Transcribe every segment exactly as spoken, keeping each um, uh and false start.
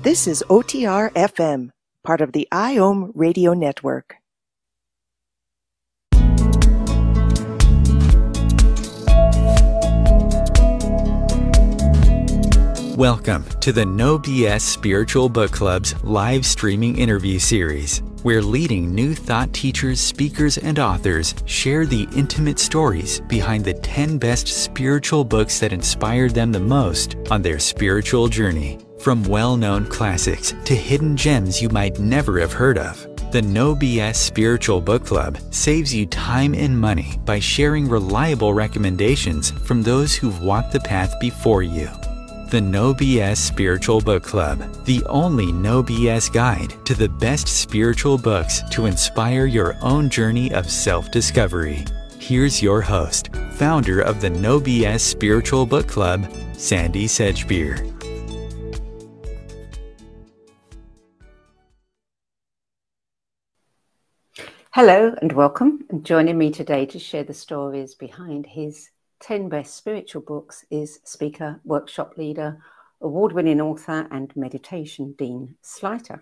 This is O T R F M, part of the I O M Radio Network. Welcome to the No B S Spiritual Book Club's live streaming interview series, where leading new thought teachers, speakers, and authors share the intimate stories behind the ten best spiritual books that inspired them the most on their spiritual journey. From well-known classics to hidden gems you might never have heard of, the No B S Spiritual Book Club saves you time and money by sharing reliable recommendations from those who've walked the path before you. The No B S Spiritual Book Club, the only No B S guide to the best spiritual books to inspire your own journey of self-discovery. Here's your host, founder of the No B S Spiritual Book Club, Sandy Sedgbeer. Hello and welcome. And joining me today to share the stories behind his ten best spiritual books is speaker, workshop leader, award-winning author and meditation Dean Sluyter,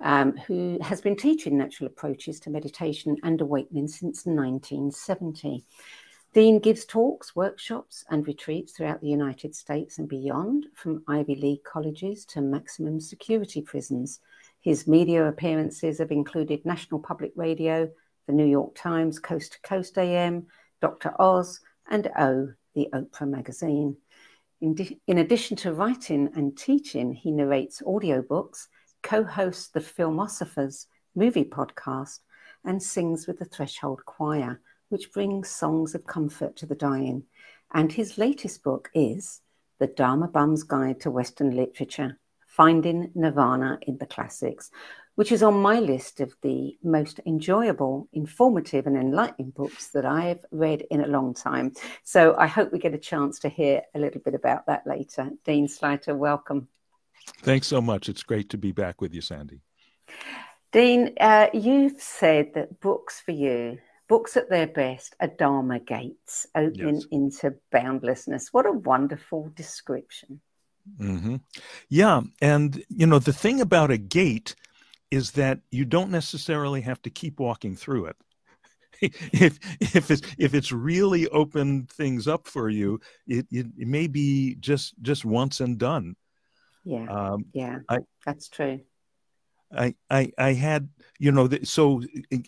um, who has been teaching natural approaches to meditation and awakening since nineteen seventy. Dean gives talks, workshops and retreats throughout the United States and beyond, from Ivy League colleges to maximum security prisons. His media appearances have included National Public Radio, The New York Times, Coast to Coast A M, Doctor Oz, and O, the Oprah magazine. In, di- in addition to writing and teaching, he narrates audiobooks, co-hosts the Filmosophers movie podcast, and sings with the Threshold Choir, which brings songs of comfort to the dying. And his latest book is The Dharma Bum's Guide to Western Literature, Finding Nirvana in the Classics, which is on my list of the most enjoyable, informative and enlightening books that I've read in a long time. So I hope we get a chance to hear a little bit about that later. Dean Sluyter, welcome. Thanks so much. It's great to be back with you, Sandy. Dean, uh, you've said that books for you, books at their best, are Dharma gates opening yes. into boundlessness. What a wonderful description. Mm-hmm. Yeah. And, you know, the thing about a gate is that you don't necessarily have to keep walking through it. if if it's, if it's really opened things up for you, it, it, it may be just, just once and done. Yeah. Um, yeah, I, that's true. I, I, I had, you know, the, so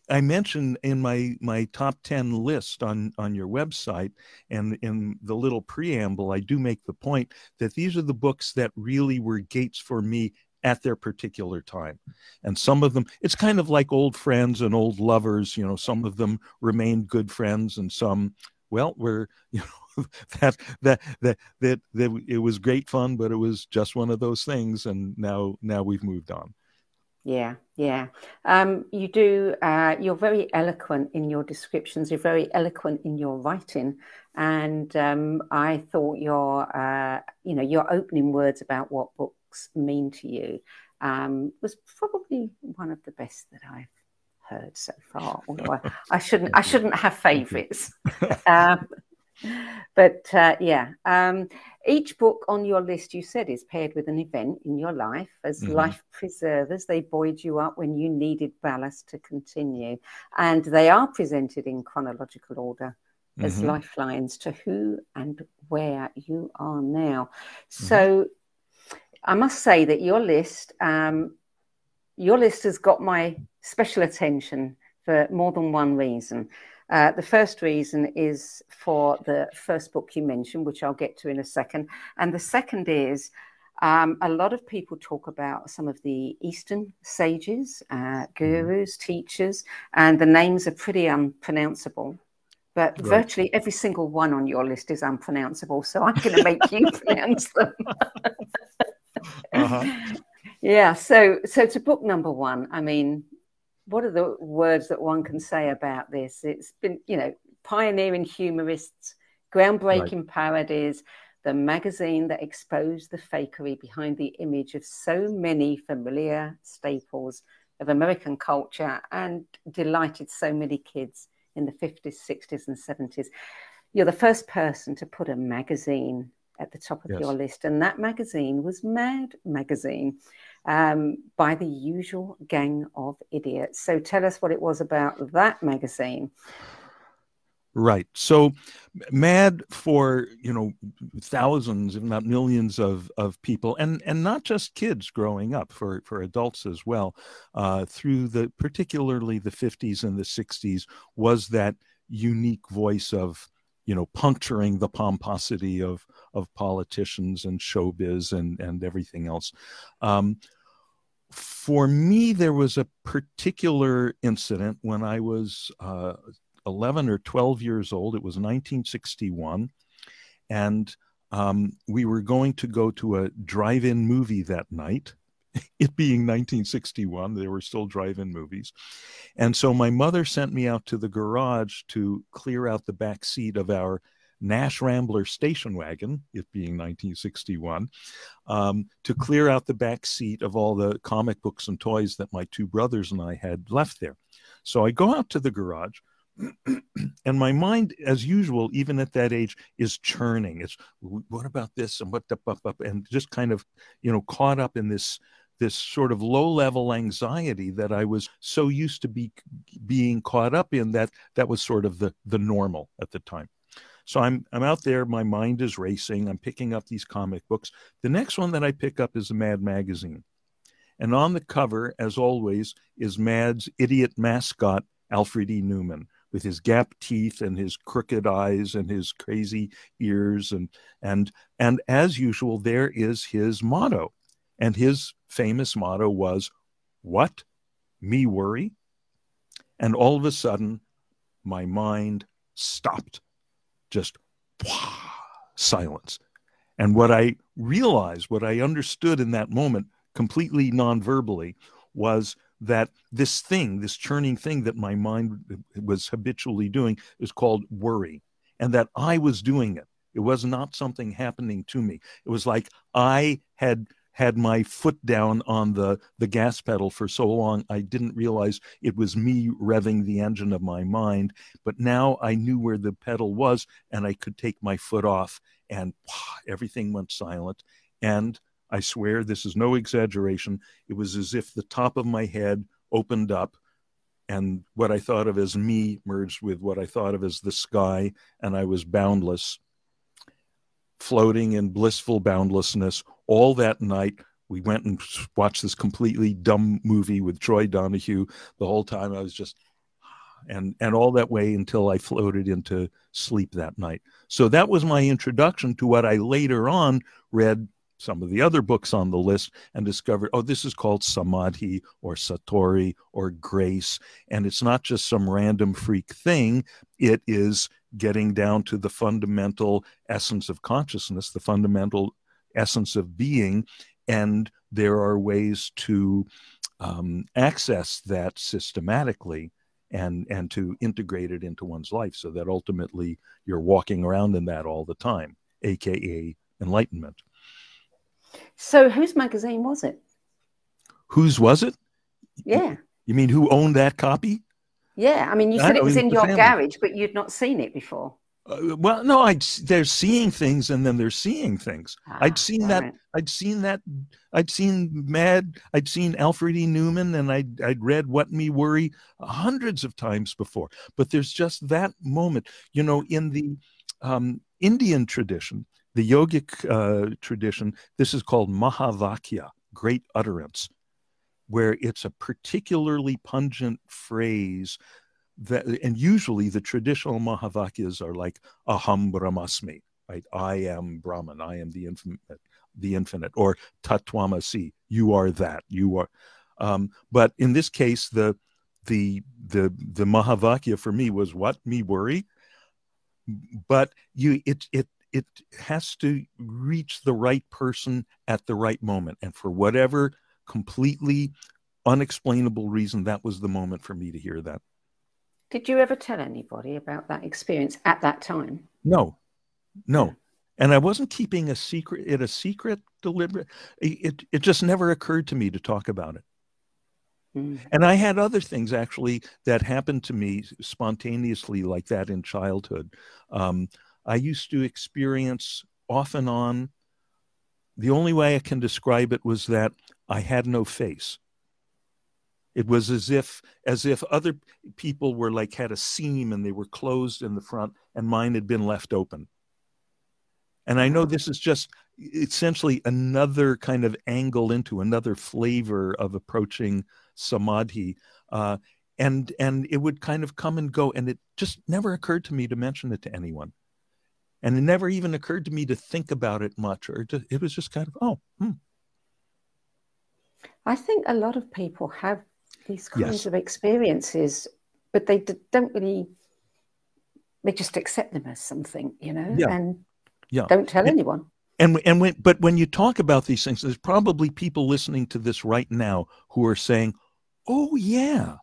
I mentioned in my, my top ten list on, on your website, and in the little preamble, I do make the point that these are the books that really were gates for me at their particular time. And some of them, it's kind of like old friends and old lovers, you know, some of them remained good friends and some, well, were, you know, that, that, that, that, that it was great fun, but it was just one of those things. And now, now we've moved on. Yeah, yeah. Um, you do, uh, you're very eloquent in your descriptions. You're very eloquent in your writing. And um, I thought your, uh, you know, your opening words about what books mean to you um, was probably one of the best that I've heard so far. Although I, I shouldn't, I shouldn't have favorites. um, but uh, yeah, um, each book on your list, you said, is paired with an event in your life. As mm-hmm. life preservers, they buoyed you up when you needed ballast to continue. And they are presented in chronological order mm-hmm. as lifelines to who and where you are now. Mm-hmm. So I must say that your list, um, your list has got my special attention for more than one reason. Uh, the first reason is for the first book you mentioned, which I'll get to in a second. And the second is um, a lot of people talk about some of the Eastern sages, uh, gurus, teachers, and the names are pretty unpronounceable. But right. virtually every single one on your list is unpronounceable, so I'm going to make you pronounce them. uh-huh. Yeah, so so to book number one, I mean, what are the words that one can say about this? It's been, you know, pioneering humorists, groundbreaking right. parodies, the magazine that exposed the fakery behind the image of so many familiar staples of American culture and delighted so many kids in the fifties, sixties and seventies. You're the first person to put a magazine at the top of yes. your list, and that magazine was Mad Magazine. um, by the usual gang of idiots. So tell us what it was about that magazine. Right. So Mad, for, you know, thousands, if not millions of, of people, and, and not just kids growing up, for, for adults as well, uh, through the, particularly the fifties and the sixties, was that unique voice of, you know, puncturing the pomposity of, of politicians and showbiz and, and everything else. Um, for me, there was a particular incident when I was uh eleven or twelve years old. It was nineteen sixty-one. And um, we were going to go to a drive-in movie that night. It being nineteen sixty-one, there were still drive-in movies. And so my mother sent me out to the garage to clear out the back seat of our Nash Rambler station wagon, it being nineteen sixty-one, um, to clear out the back seat of all the comic books and toys that my two brothers and I had left there. So I go out to the garage, and my mind, as usual, even at that age, is churning. It's, what about this, and what the up, up, and just kind of, you know, caught up in this this sort of low-level anxiety that I was so used to be being caught up in, that that was sort of the the normal at the time. So I'm I'm out there. My mind is racing. I'm picking up these comic books. The next one that I pick up is the Mad Magazine, and on the cover, as always, is Mad's idiot mascot, Alfred E. Newman, with his gap teeth and his crooked eyes and his crazy ears. And and and as usual, there is his motto. And his famous motto was, "What? Me worry?" And all of a sudden, my mind stopped. Just wah, silence. And what I realized, what I understood in that moment, completely non-verbally, was that this thing, this churning thing that my mind was habitually doing, is called worry, and that I was doing it. It was not something happening to me. It was like I had had my foot down on the, the gas pedal for so long, I didn't realize it was me revving the engine of my mind, but now I knew where the pedal was, and I could take my foot off, and everything went silent. And I swear this is no exaggeration, it was as if the top of my head opened up, and what I thought of as me merged with what I thought of as the sky, and I was boundless, floating in blissful boundlessness. All that night, we went and watched this completely dumb movie with Troy Donahue. The whole time I was just, and and all that way until I floated into sleep that night. So that was my introduction to what I later on read some of the other books on the list and discovered, oh, this is called Samadhi or Satori or Grace. And it's not just some random freak thing. It is getting down to the fundamental essence of consciousness, the fundamental essence of being. And there are ways to um, access that systematically and, and to integrate it into one's life so that ultimately you're walking around in that all the time, A K A enlightenment. So whose magazine was it? Whose was it? Yeah. You mean who owned that copy? Yeah. I mean, you said it was in your garage, but you'd not seen it before. Uh, well, no, I'd, they're seeing things and then they're seeing things. Ah, I'd seen that. Right. I'd seen that. I'd seen Mad. I'd seen Alfred E. Newman, and I'd, I'd read What Me Worry hundreds of times before. But there's just that moment, you know, in the um, Indian tradition, the yogic uh, tradition, this is called Mahavakya, great utterance, where it's a particularly pungent phrase that, and usually the traditional Mahavakyas are like Aham Brahmasmi, right? I am Brahman, I am the infinite, the infinite, or Tatvamasi, you are that, you are. Um, but in this case, the the the the Mahavakya for me was what me worry, but you it it. It has to reach the right person at the right moment. And for whatever completely unexplainable reason, that was the moment for me to hear that. Did you ever tell anybody about that experience at that time? No, no. And I wasn't keeping a secret, it a secret deliberate. It, it just never occurred to me to talk about it. And I had other things actually that happened to me spontaneously like that in childhood. Um, I used to experience off and on. The only way I can describe it was that I had no face. It was as if as if other people were like had a seam and they were closed in the front and mine had been left open. And I know this is just essentially another kind of angle into another flavor of approaching samadhi. Uh, and, and it would kind of come and go. And it just never occurred to me to mention it to anyone. And it never even occurred to me to think about it much. Or to, it was just kind of, oh, hmm. I think a lot of people have these kinds yes. of experiences, but they don't really, they just accept them as something, you know? Yeah. And Yeah. Don't tell and, anyone. And and when but when you talk about these things, there's probably people listening to this right now who are saying, "Oh yeah,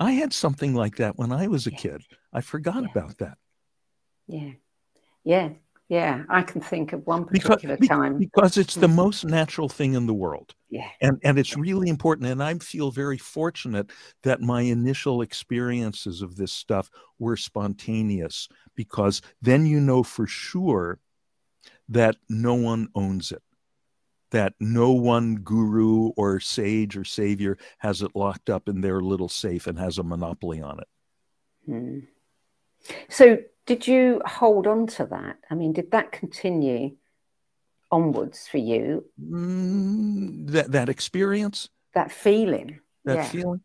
I had something like that when I was a yeah. kid. I forgot yeah. about that." Yeah, yeah, yeah. I can think of one particular because, time because it's the most natural thing in the world. Yeah, and and it's really important. And I feel very fortunate that my initial experiences of this stuff were spontaneous, because then you know for sure that no one owns it, that no one guru or sage or savior has it locked up in their little safe and has a monopoly on it. Hmm. So did you hold on to that? I mean, did that continue onwards for you? Mm, that, that experience? That feeling. That yeah. feeling?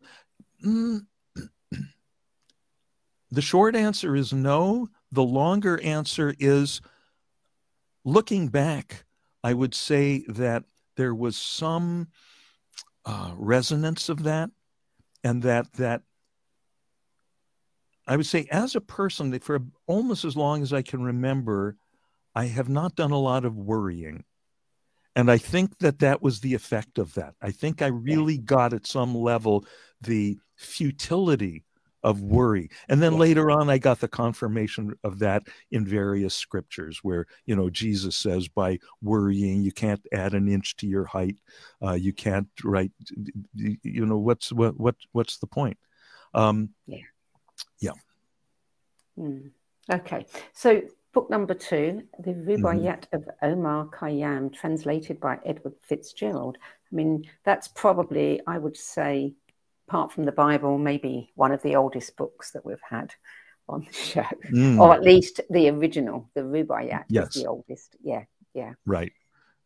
Mm. The short answer is no. The longer answer is, looking back, I would say that there was some uh, resonance of that, and that that I would say as a person, that for almost as long as I can remember, I have not done a lot of worrying. And I think that that was the effect of that. I think I really got at some level the futility of worry. And then yeah. later on, I got the confirmation of that in various scriptures where, you know, Jesus says by worrying, you can't add an inch to your height. Uh, you can't write, you know, what's, what, what what's the point? Um, yeah. Yeah. Mm. Okay. So book number two, the Rubaiyat mm-hmm. of Omar Khayyam, translated by Edward Fitzgerald. I mean, that's probably, I would say, apart from the Bible, maybe one of the oldest books that we've had on the show, mm. or at least the original, the Rubaiyat yes. is the oldest. Yeah, yeah. Right,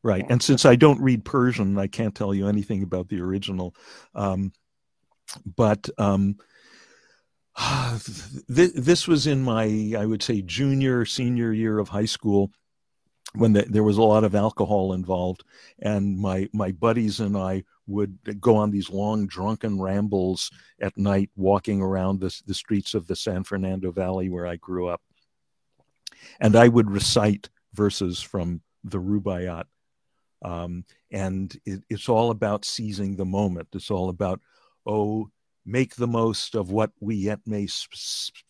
right. Yeah. And since I don't read Persian, I can't tell you anything about the original. Um, but um, th- this was in my, I would say, junior, senior year of high school, when the, there was a lot of alcohol involved, and my my buddies and I would go on these long drunken rambles at night, walking around the, the streets of the San Fernando Valley where I grew up. And I would recite verses from the Rubaiyat. Um, and it, it's all about seizing the moment. It's all about, oh, make the most of what we yet may sp- sp-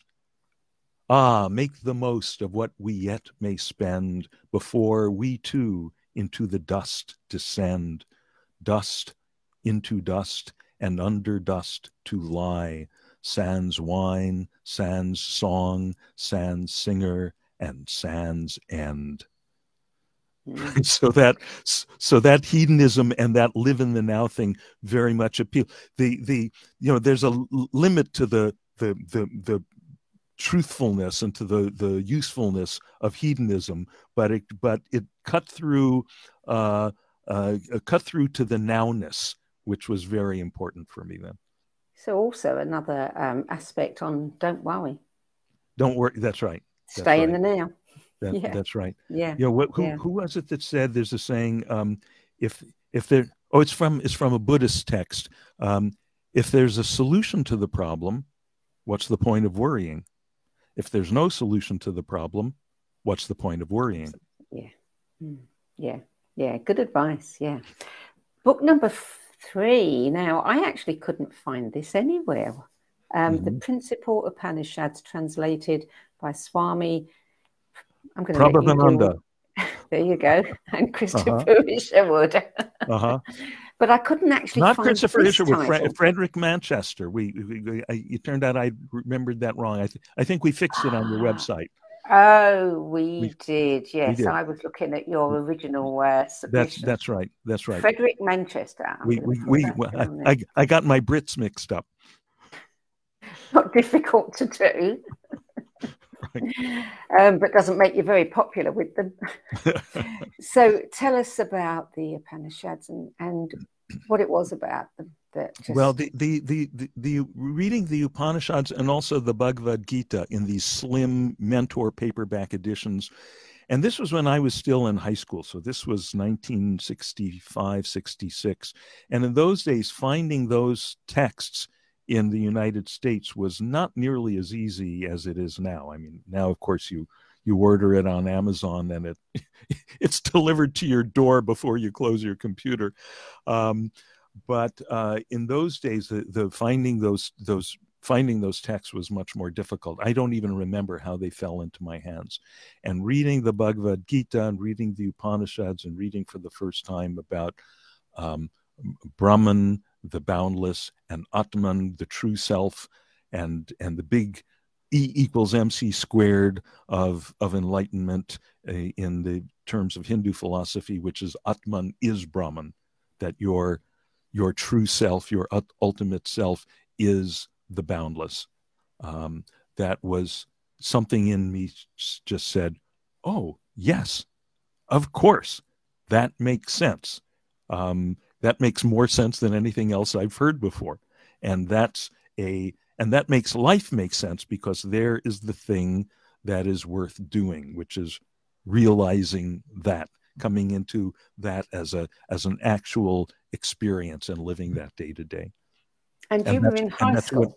Ah, make the most of what we yet may spend before we too into the dust descend. Dust into dust and under dust to lie. Sans wine, sans song, sans singer, and sans end. Mm. So that so that hedonism and that live in the now thing very much appeal. The the you know there's a limit to the the the the truthfulness and to the the usefulness of hedonism, but it but it cut through uh, uh, cut through to the nowness, which was very important for me then. So also another um, aspect on don't worry, don't worry. That's right. That's Stay right. in the now. That, yeah. That's right. Yeah. You know, what, who yeah. who was it that said? There's a saying. Um, if if there oh, it's from it's from a Buddhist text. Um, if there's a solution to the problem, what's the point of worrying? If there's no solution to the problem, what's the point of worrying? Yeah, yeah, yeah. Good advice, yeah. Book number three. Now, I actually couldn't find this anywhere. Um, mm-hmm. The Principal Upanishads, translated by Swami... I'm going to Prabhavananda. You there you go. And Christopher uh-huh. Isherwood. uh-huh. But I couldn't actually Not find Christopher Isherwood, Fre- Frederick Manchester. We, we, we I, it turned out I remembered that wrong. I, th- I think we fixed it on your website. Oh, we, we did. Yes, we did. I was looking at your original uh, submission. That's that's right. That's right. Frederick Manchester. I'm we we, we well, I, I I got my Brits mixed up. Not difficult to do. Um, but doesn't make you very popular with them. So tell us about the Upanishads and, and what it was about them that just... Well, the the, the the the reading the Upanishads and also the Bhagavad Gita in these slim mentor paperback editions, and this was when I was still in high school, so this was nineteen sixty-five, sixty-six, and in those days finding those texts in the United States was not nearly as easy as it is now. I mean, now, of course, you you order it on Amazon and it it's delivered to your door before you close your computer. Um, but uh, in those days, the, the finding those those finding those texts was much more difficult. I don't even remember how they fell into my hands. And reading the Bhagavad Gita and reading the Upanishads and reading for the first time about um, Brahman, the boundless, and Atman, the true self, and and the big E equals M C squared of of enlightenment uh, in the terms of Hindu philosophy, which is Atman is Brahman, that your your true self, your ultimate self, is the boundless. Um, that was something in me just said, oh, yes, of course, that makes sense. Um, That makes more sense than anything else I've heard before. And that's a and that makes life make sense, because there is the thing that is worth doing, which is realizing that, coming into that as a as an actual experience and living that day to day. And you were in high school. What,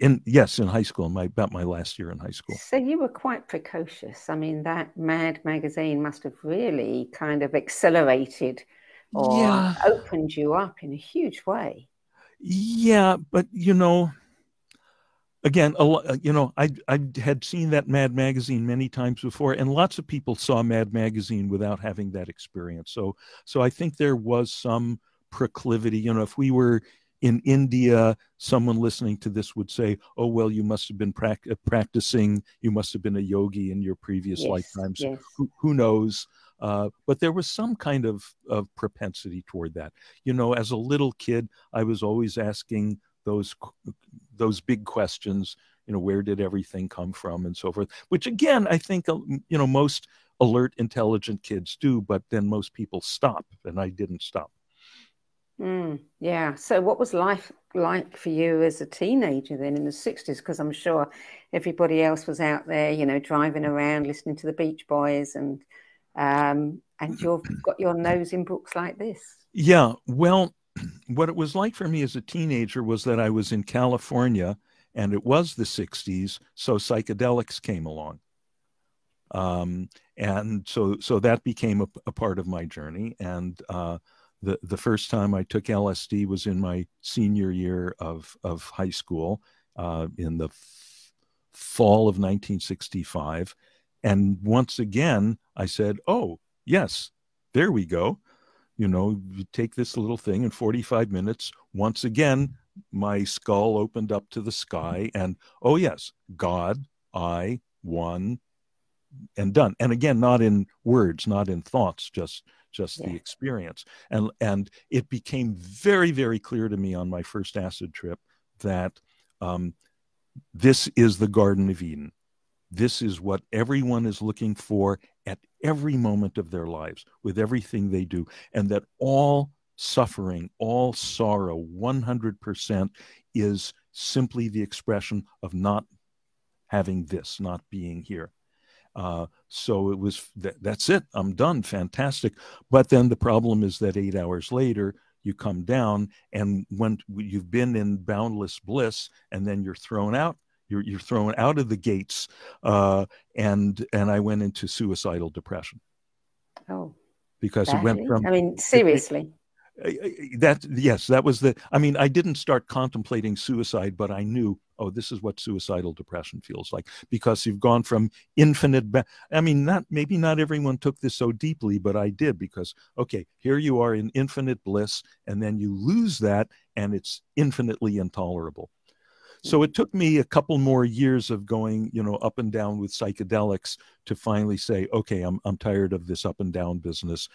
in yes, in high school, my about my last year in high school. So you were quite precocious. I mean, that Mad magazine must have really kind of accelerated or yeah. opened you up in a huge way. Yeah, but, you know, again, a lo- you know, I I had seen that Mad Magazine many times before, and lots of people saw Mad Magazine without having that experience. So so I think there was some proclivity. You know, if we were in India, someone listening to this would say, oh, well, you must have been pra- practicing, you must have been a yogi in your previous yes, lifetimes. Yes. Who, who knows? Uh, but there was some kind of, of propensity toward that. You know, as a little kid, I was always asking those those big questions, you know, where did everything come from and so forth, which, again, I think, you know, most alert, intelligent kids do, but then most people stop, and I didn't stop. Mm, yeah. So what was life like for you as a teenager then in the sixties? Because I'm sure everybody else was out there, you know, driving around, listening to the Beach Boys and... Um, and you've got your nose in books like this. Yeah. Well, what it was like for me as a teenager was that I was in California and it was the sixties. So psychedelics came along. Um, and so, so that became a, a part of my journey. And, uh, the, the first time I took L S D was in my senior year of, of high school, uh, in the f- fall of nineteen sixty-five. And once again, I said, oh, yes, there we go. You know, you take this little thing in forty-five minutes. Once again, my skull opened up to the sky and, oh, yes, God, I, one, and done. And again, not in words, not in thoughts, just just yeah. the experience. And, and it became very, very clear to me on my first acid trip that um, this is the Garden of Eden. This is what everyone is looking for at every moment of their lives, with everything they do, and that all suffering, all sorrow, one hundred percent is simply the expression of not having this, not being here. Uh, so it was, th- that's it, I'm done, fantastic. But then the problem is that eight hours later, you come down, and when you've been in boundless bliss, and then you're thrown out, You're, you're thrown out of the gates, uh, and and I went into suicidal depression. Oh, because badly. It went from. I mean, seriously. That yes, that was the. I mean, I didn't start contemplating suicide, but I knew, oh, this is what suicidal depression feels like, because you've gone from infinite. Ba- I mean, not maybe not everyone took this so deeply, but I did, because okay, here you are in infinite bliss, and then you lose that, and it's infinitely intolerable. So it took me a couple more years of going, you know, up and down with psychedelics to finally say, okay, I'm, I'm tired of this up and down business.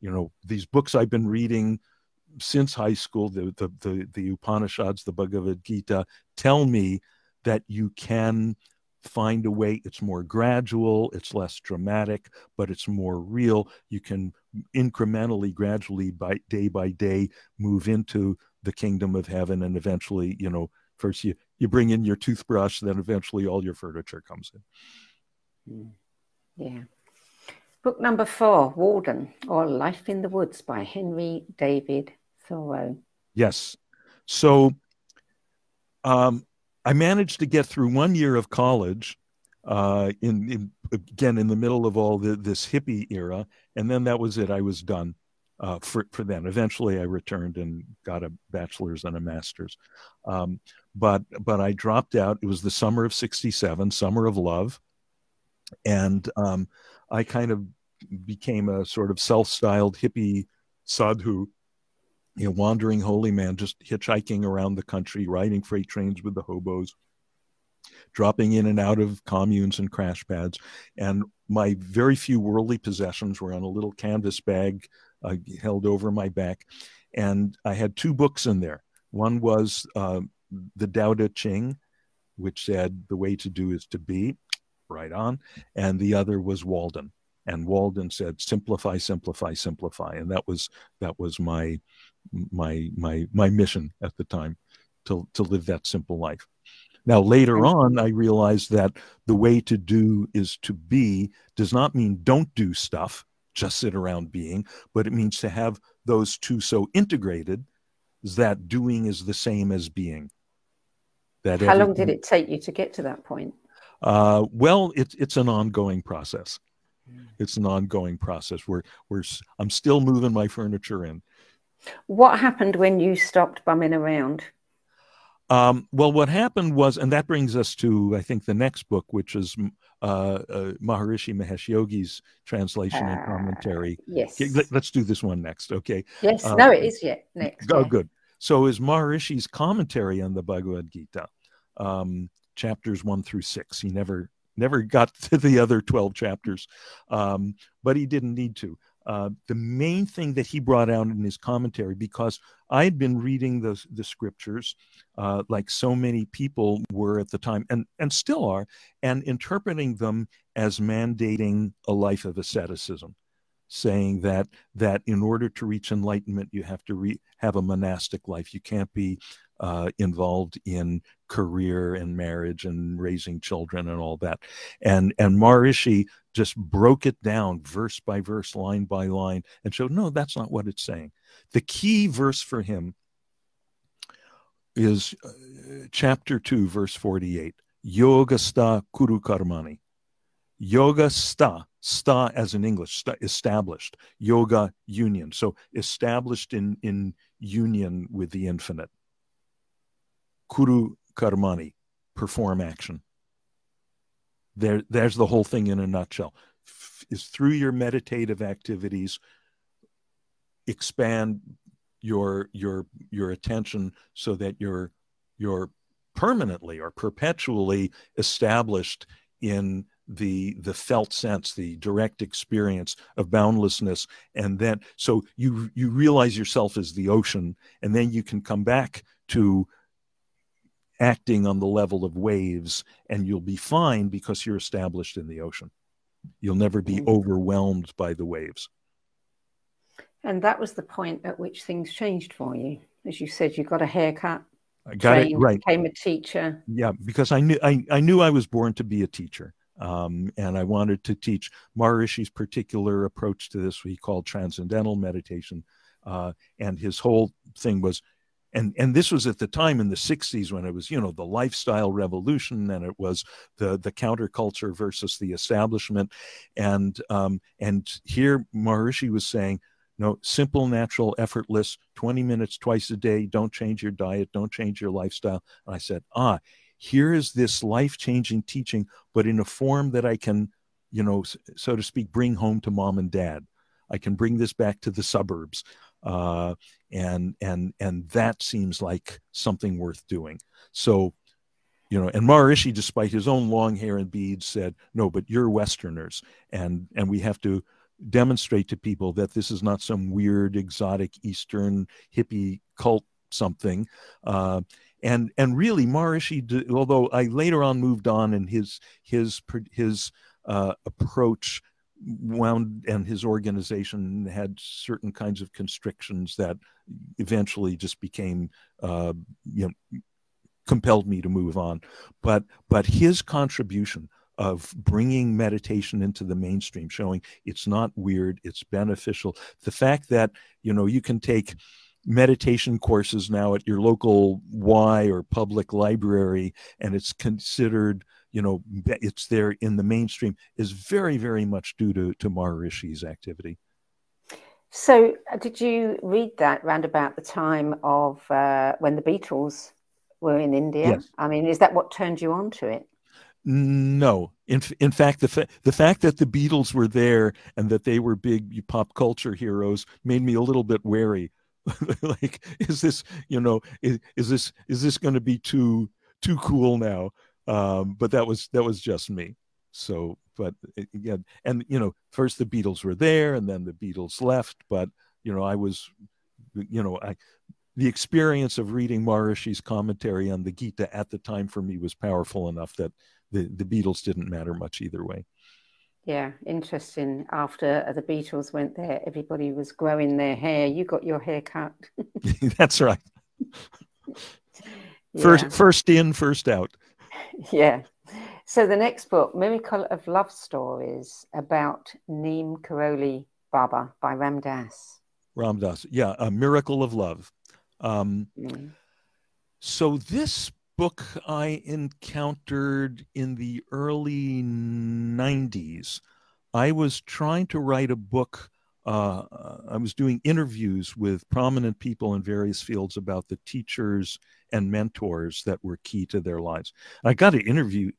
You know, these books I've been reading since high school, the, the, the, the Upanishads, the Bhagavad Gita, tell me that you can find a way. It's more gradual, it's less dramatic, but it's more real. You can incrementally, gradually, by day by day, move into the kingdom of heaven. And eventually, you know, first you, you bring in your toothbrush, then eventually all your furniture comes in. Yeah. Book number four, Walden, or Life in the Woods by Henry David Thoreau. Yes. So um, I managed to get through one year of college, uh, in, in again, in the middle of all the, this hippie era. And then that was it. I was done uh, for, for then. Eventually I returned and got a bachelor's and a master's. Um, but, but I dropped out. It was the summer of sixty-seven, summer of love. And um, I kind of became a sort of self-styled hippie sadhu, you know, wandering holy man, just hitchhiking around the country, riding freight trains with the hobos, dropping in and out of communes and crash pads. And my very few worldly possessions were on a little canvas bag uh, held over my back. And I had two books in there. One was uh, the Tao Te Ching, which said the way to do is to be, right on. And the other was Walden. And Walden said, simplify, simplify, simplify. And that was that was my my my my mission at the time, to to live that simple life. Now, later on, I realized that the way to do is to be does not mean don't do stuff, just sit around being, but it means to have those two so integrated that doing is the same as being. That How long did it take you to get to that point? Uh, well, it's it's an ongoing process. It's an ongoing process. We're we're I'm still moving my furniture in. What happened when you stopped bumming around? Um, well, what happened was, and that brings us to, I think, the next book, which is uh, uh, Maharishi Mahesh Yogi's translation uh, and commentary. Yes. Okay, let, let's do this one next, okay? Yes, um, no, it is yet next. Oh, yeah. Good. So is Maharishi's commentary on the Bhagavad Gita, um, chapters one through six. He never never got to the other twelve chapters, um, but he didn't need to. Uh, the main thing that he brought out in his commentary, because I had been reading the, the scriptures uh, like so many people were at the time, and, and still are, and interpreting them as mandating a life of asceticism, saying that that in order to reach enlightenment, you have to re- have a monastic life. You can't be uh, involved in career and marriage and raising children and all that. And and Maharishi just broke it down verse by verse, line by line, and showed, no, that's not what it's saying. The key verse for him is uh, chapter two, verse forty-eight, yoga sta kuru karmani. Yoga sta, sta as in English, sta, established, yoga union. So established in, in union with the infinite. Kuru karmani, perform action. There, there's the whole thing in a nutshell. F- is through your meditative activities, expand your your your attention so that you're you're permanently or perpetually established in the the felt sense, the direct experience of boundlessness. And then so you you realize yourself as the ocean, and then you can come back to acting on the level of waves, and you'll be fine because you're established in the ocean. You'll never be overwhelmed by the waves. And that was the point at which things changed for you. As you said, you got a haircut. I got trained, it right. Became a teacher. Yeah, because I knew I, I knew I was born to be a teacher. Um, and I wanted to teach Maharishi's particular approach to this, he called transcendental meditation. Uh, and his whole thing was, And and this was at the time in the sixties when it was, you know, the lifestyle revolution, and it was the the counterculture versus the establishment. And um, and here Maharishi was saying, no, simple, natural, effortless, twenty minutes twice a day. Don't change your diet. Don't change your lifestyle. And I said, ah, here is this life-changing teaching, but in a form that I can, you know, so to speak, bring home to mom and dad. I can bring this back to the suburbs. Uh, and, and, and that seems like something worth doing. So You know, and Maharishi, despite his own long hair and beads, said, no, but you're Westerners, and, and we have to demonstrate to people that this is not some weird, exotic, Eastern, hippie cult something. Uh, and, and really, Maharishi, did, although I later on moved on and his, his, his uh, approach wound, and his organization had certain kinds of constrictions that eventually just became, uh, you know, compelled me to move on. But, but his contribution of bringing meditation into the mainstream, showing it's not weird, it's beneficial. The fact that, you know, you can take meditation courses now at your local Y or public library, and it's considered, you know, it's there in the mainstream, is very, very much due to, to Maharishi's activity. So uh, did you read that round about the time of uh, when the Beatles were in India? Yes. I mean, is that what turned you on to it? No. In in fact, the, fa- the fact that the Beatles were there and that they were big pop culture heroes made me a little bit wary. Like, is this, you know, is, is this is this going to be too too cool now? Um, but that was that was just me. So, but again, and you know, first the Beatles were there, and then the Beatles left. But you know, I was, you know, I the experience of reading Maharishi's commentary on the Gita at the time for me was powerful enough that the the Beatles didn't matter much either way. Yeah, interesting. After the Beatles went there, everybody was growing their hair. You got your hair cut. That's right. Yeah. First, first in, first out. Yeah. So the next book, Miracle of Love Stories, about Neem Karoli Baba by Ram Dass. Ram Dass, yeah, A Miracle of Love. Um, mm. So this book I encountered in the early nineties. I was trying to write a book. Uh, I was doing interviews with prominent people in various fields about the teachers and mentors that were key to their lives. I got to interview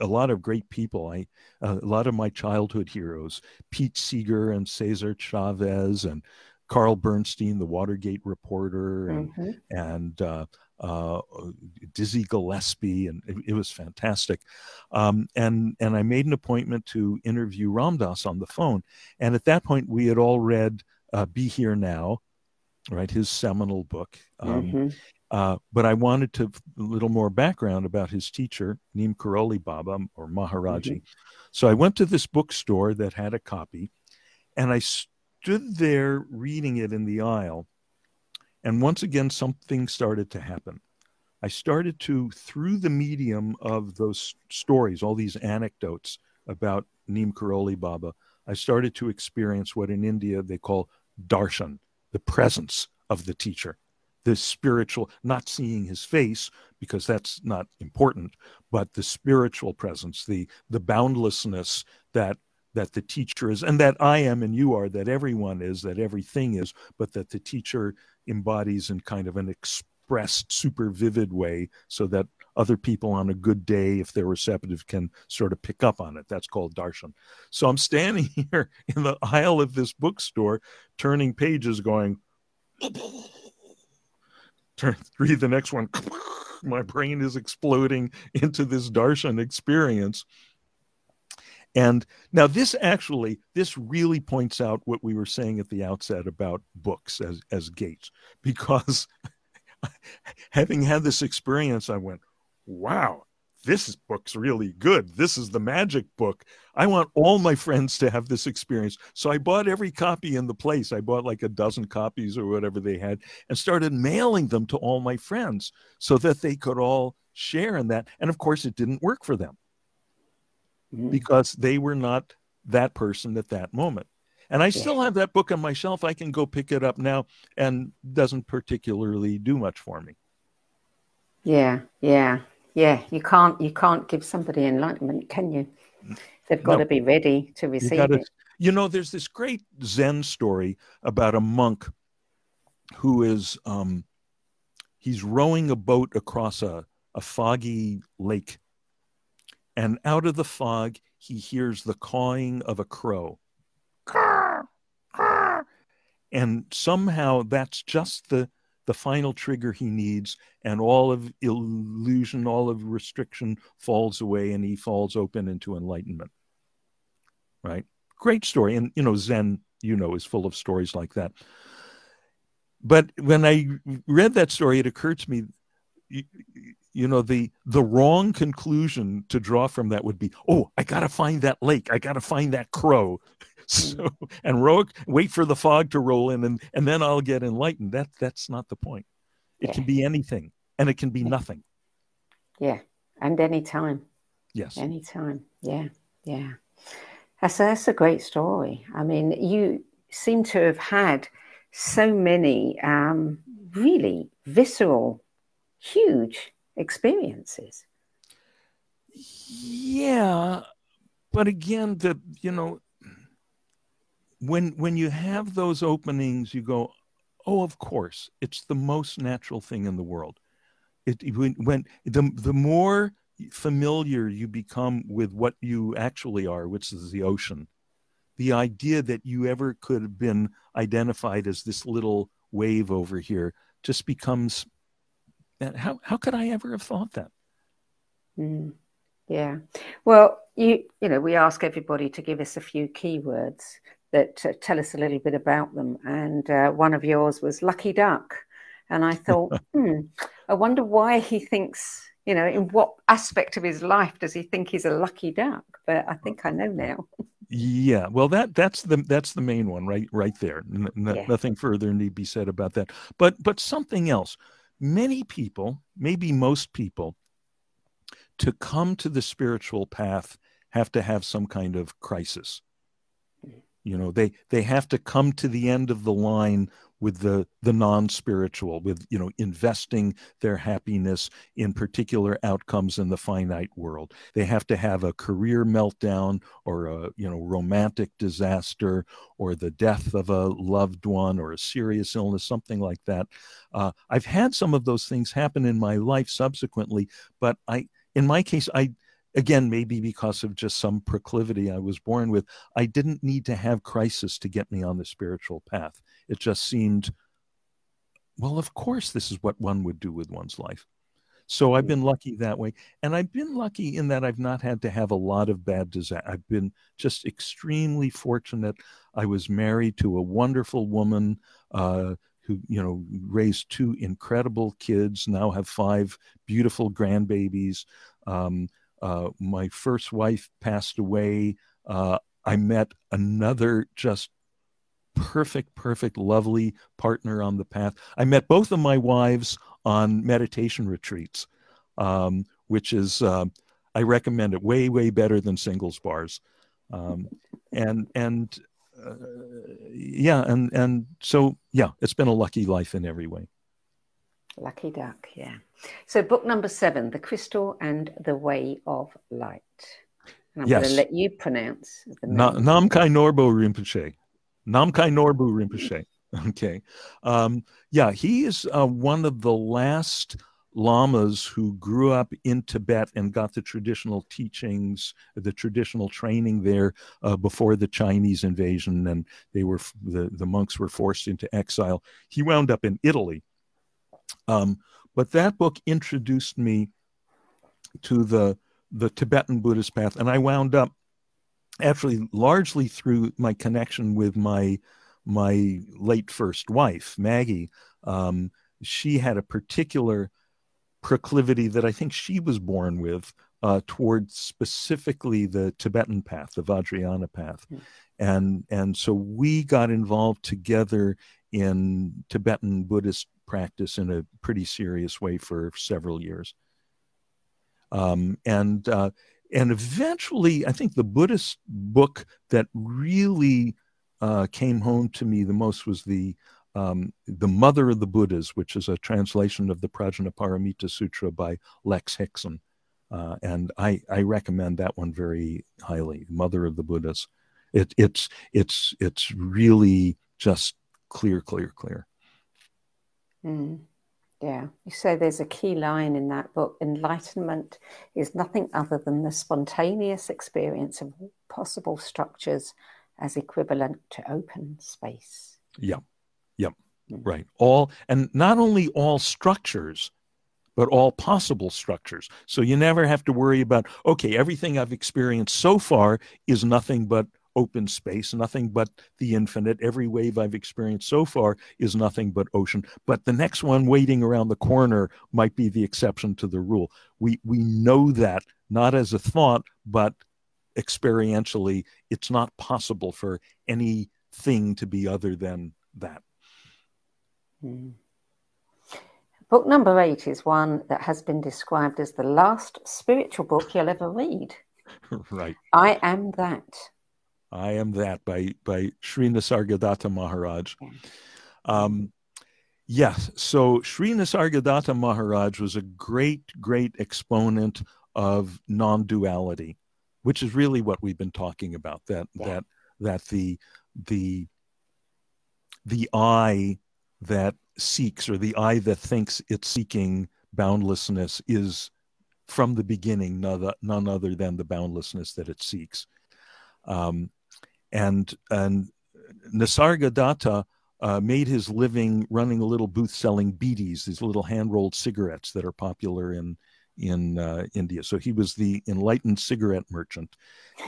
a lot of great people. I, uh, a lot of my childhood heroes, Pete Seeger and Cesar Chavez and Carl Bernstein, the Watergate reporter, and, mm-hmm. and uh, uh, Dizzy Gillespie, and it, it was fantastic. Um, and and I made an appointment to interview Ram Dass on the phone. And at that point, we had all read uh, "Be Here Now," right, his seminal book. Um, mm-hmm. uh, but I wanted to a little more background about his teacher, Neem Karoli Baba, or Maharaji. Mm-hmm. So I went to this bookstore that had a copy, and I. St- stood there reading it in the aisle, and once again something started to happen. I started to, through the medium of those stories, all these anecdotes about Neem Karoli Baba, I started to experience what in India they call darshan, the presence of the teacher, the spiritual, not seeing his face because that's not important, but the spiritual presence, the the boundlessness that that the teacher is, and that I am and you are, that everyone is, that everything is, but that the teacher embodies in kind of an expressed, super vivid way so that other people on a good day, if they're receptive, can sort of pick up on it. That's called darshan. So I'm standing here in the aisle of this bookstore, turning pages, going, turn three, the next one, my brain is exploding into this darshan experience. And now this actually, this really points out what we were saying at the outset about books as, as gates, because having had this experience, I went, wow, this book's really good. This is the magic book. I want all my friends to have this experience. So I bought every copy in the place. I bought like a dozen copies or whatever they had and started mailing them to all my friends so that they could all share in that. And of course, it didn't work for them, because they were not that person at that moment. And I still have that book on my shelf. I can go pick it up now, and doesn't particularly do much for me. Yeah, yeah, yeah. You can't you can't give somebody enlightenment, can you? They've got no, to be ready to receive you gotta, it. You know, there's this great Zen story about a monk who is, um, he's rowing a boat across a, a foggy lake. And out of the fog, he hears the cawing of a crow. And somehow that's just the, the final trigger he needs, and all of illusion, all of restriction falls away, and he falls open into enlightenment. Right? Great story. And, you know, Zen, you know, is full of stories like that. But when I read that story, it occurred to me, you, you know, the the wrong conclusion to draw from that would be, oh, I got to find that lake. I got to find that crow. So, and ro- wait for the fog to roll in, and, and then I'll get enlightened. That That's not the point. It yeah. can be anything, and it can be nothing. Yeah, and any time. Yes. Any time, yeah, yeah. That's, that's a great story. I mean, you seem to have had so many um, really visceral, huge experiences. Yeah, but again, the, you know, When when you have those openings, you go, oh, of course, it's the most natural thing in the world. It when, when the the more familiar you become with what you actually are, which is the ocean, the idea that you ever could have been identified as this little wave over here just becomes, how how could I ever have thought that? Mm, yeah. Well, you you know, we ask everybody to give us a few keywords that uh, tell us a little bit about them. And uh, one of yours was lucky duck. And I thought, hmm, I wonder why he thinks, you know, in what aspect of his life does he think he's a lucky duck? But I think I know now. Yeah, well, that that's the that's the main one right right there. N- n- yeah. Nothing further need be said about that. But But something else, many people, maybe most people, to come to the spiritual path have to have some kind of crisis. You know, they, they have to come to the end of the line with the, the non-spiritual, with, you know, investing their happiness in particular outcomes in the finite world. They have to have a career meltdown or a, you know, romantic disaster or the death of a loved one or a serious illness, something like that. Uh, I've had some of those things happen in my life subsequently, but I, in my case, I, Again, maybe because of just some proclivity I was born with, I didn't need to have crisis to get me on the spiritual path. It just seemed, well, of course, this is what one would do with one's life. So I've been lucky that way. And I've been lucky in that I've not had to have a lot of bad disaster. I've been just extremely fortunate. I was married to a wonderful woman uh, who, you know, raised two incredible kids, now have five beautiful grandbabies. Um, Uh, my first wife passed away. Uh, I met another just perfect, perfect, lovely partner on the path. I met both of my wives on meditation retreats, um, which is, uh, I recommend it way, way better than singles bars. Um, and, and uh, yeah, and, and so, yeah, it's been a lucky life in every way. Lucky duck, yeah. So book number seven, The Crystal and the Way of Light. And I'm yes. going to let you pronounce the name. Na- Namkai Norbu Rinpoche. Namkai Norbu Rinpoche. Okay. Um, yeah, he is uh, one of the last lamas who grew up in Tibet and got the traditional teachings, the traditional training there uh, before the Chinese invasion, and they were the, the monks were forced into exile. He wound up in Italy. Um, but that book introduced me to the the Tibetan Buddhist path, and I wound up actually largely through my connection with my my late first wife, Maggie. Um, she had a particular proclivity that I think she was born with uh, toward specifically the Tibetan path, the Vajrayana path, mm-hmm. and and so we got involved together in Tibetan Buddhist practice in a pretty serious way for several years. Um, and uh, and eventually, I think the Buddhist book that really uh, came home to me the most was the um, the Mother of the Buddhas, which is a translation of the Prajnaparamita Sutra by Lex Hixon. Uh, and I, I recommend that one very highly, Mother of the Buddhas. It, it's, it's, it's really just clear, clear, clear. Mm, yeah, you say there's a key line in that book. Enlightenment is nothing other than the spontaneous experience of all possible structures as equivalent to open space. Yeah, yeah, Right. All, and not only all structures, but all possible structures. So you never have to worry about, okay, everything I've experienced so far is nothing but open space, nothing but the infinite. Every wave I've experienced so far is nothing but ocean. But the next one waiting around the corner might be the exception to the rule. We we know that, not as a thought, but experientially, it's not possible for anything to be other than that. Mm. Book number eight is one that has been described as the last spiritual book you'll ever read. Right. I Am That. I Am That by, by Sri Nisargadatta Maharaj. Um, yes, so Sri Nisargadatta Maharaj was a great, great exponent of non-duality, which is really what we've been talking about, that yeah. that that the the the I that seeks, or the I that thinks it's seeking boundlessness, is from the beginning none other than the boundlessness that it seeks. Um, and and Nisargadatta uh, made his living running a little booth selling beedies, these little hand-rolled cigarettes that are popular in in uh, India. So he was the enlightened cigarette merchant,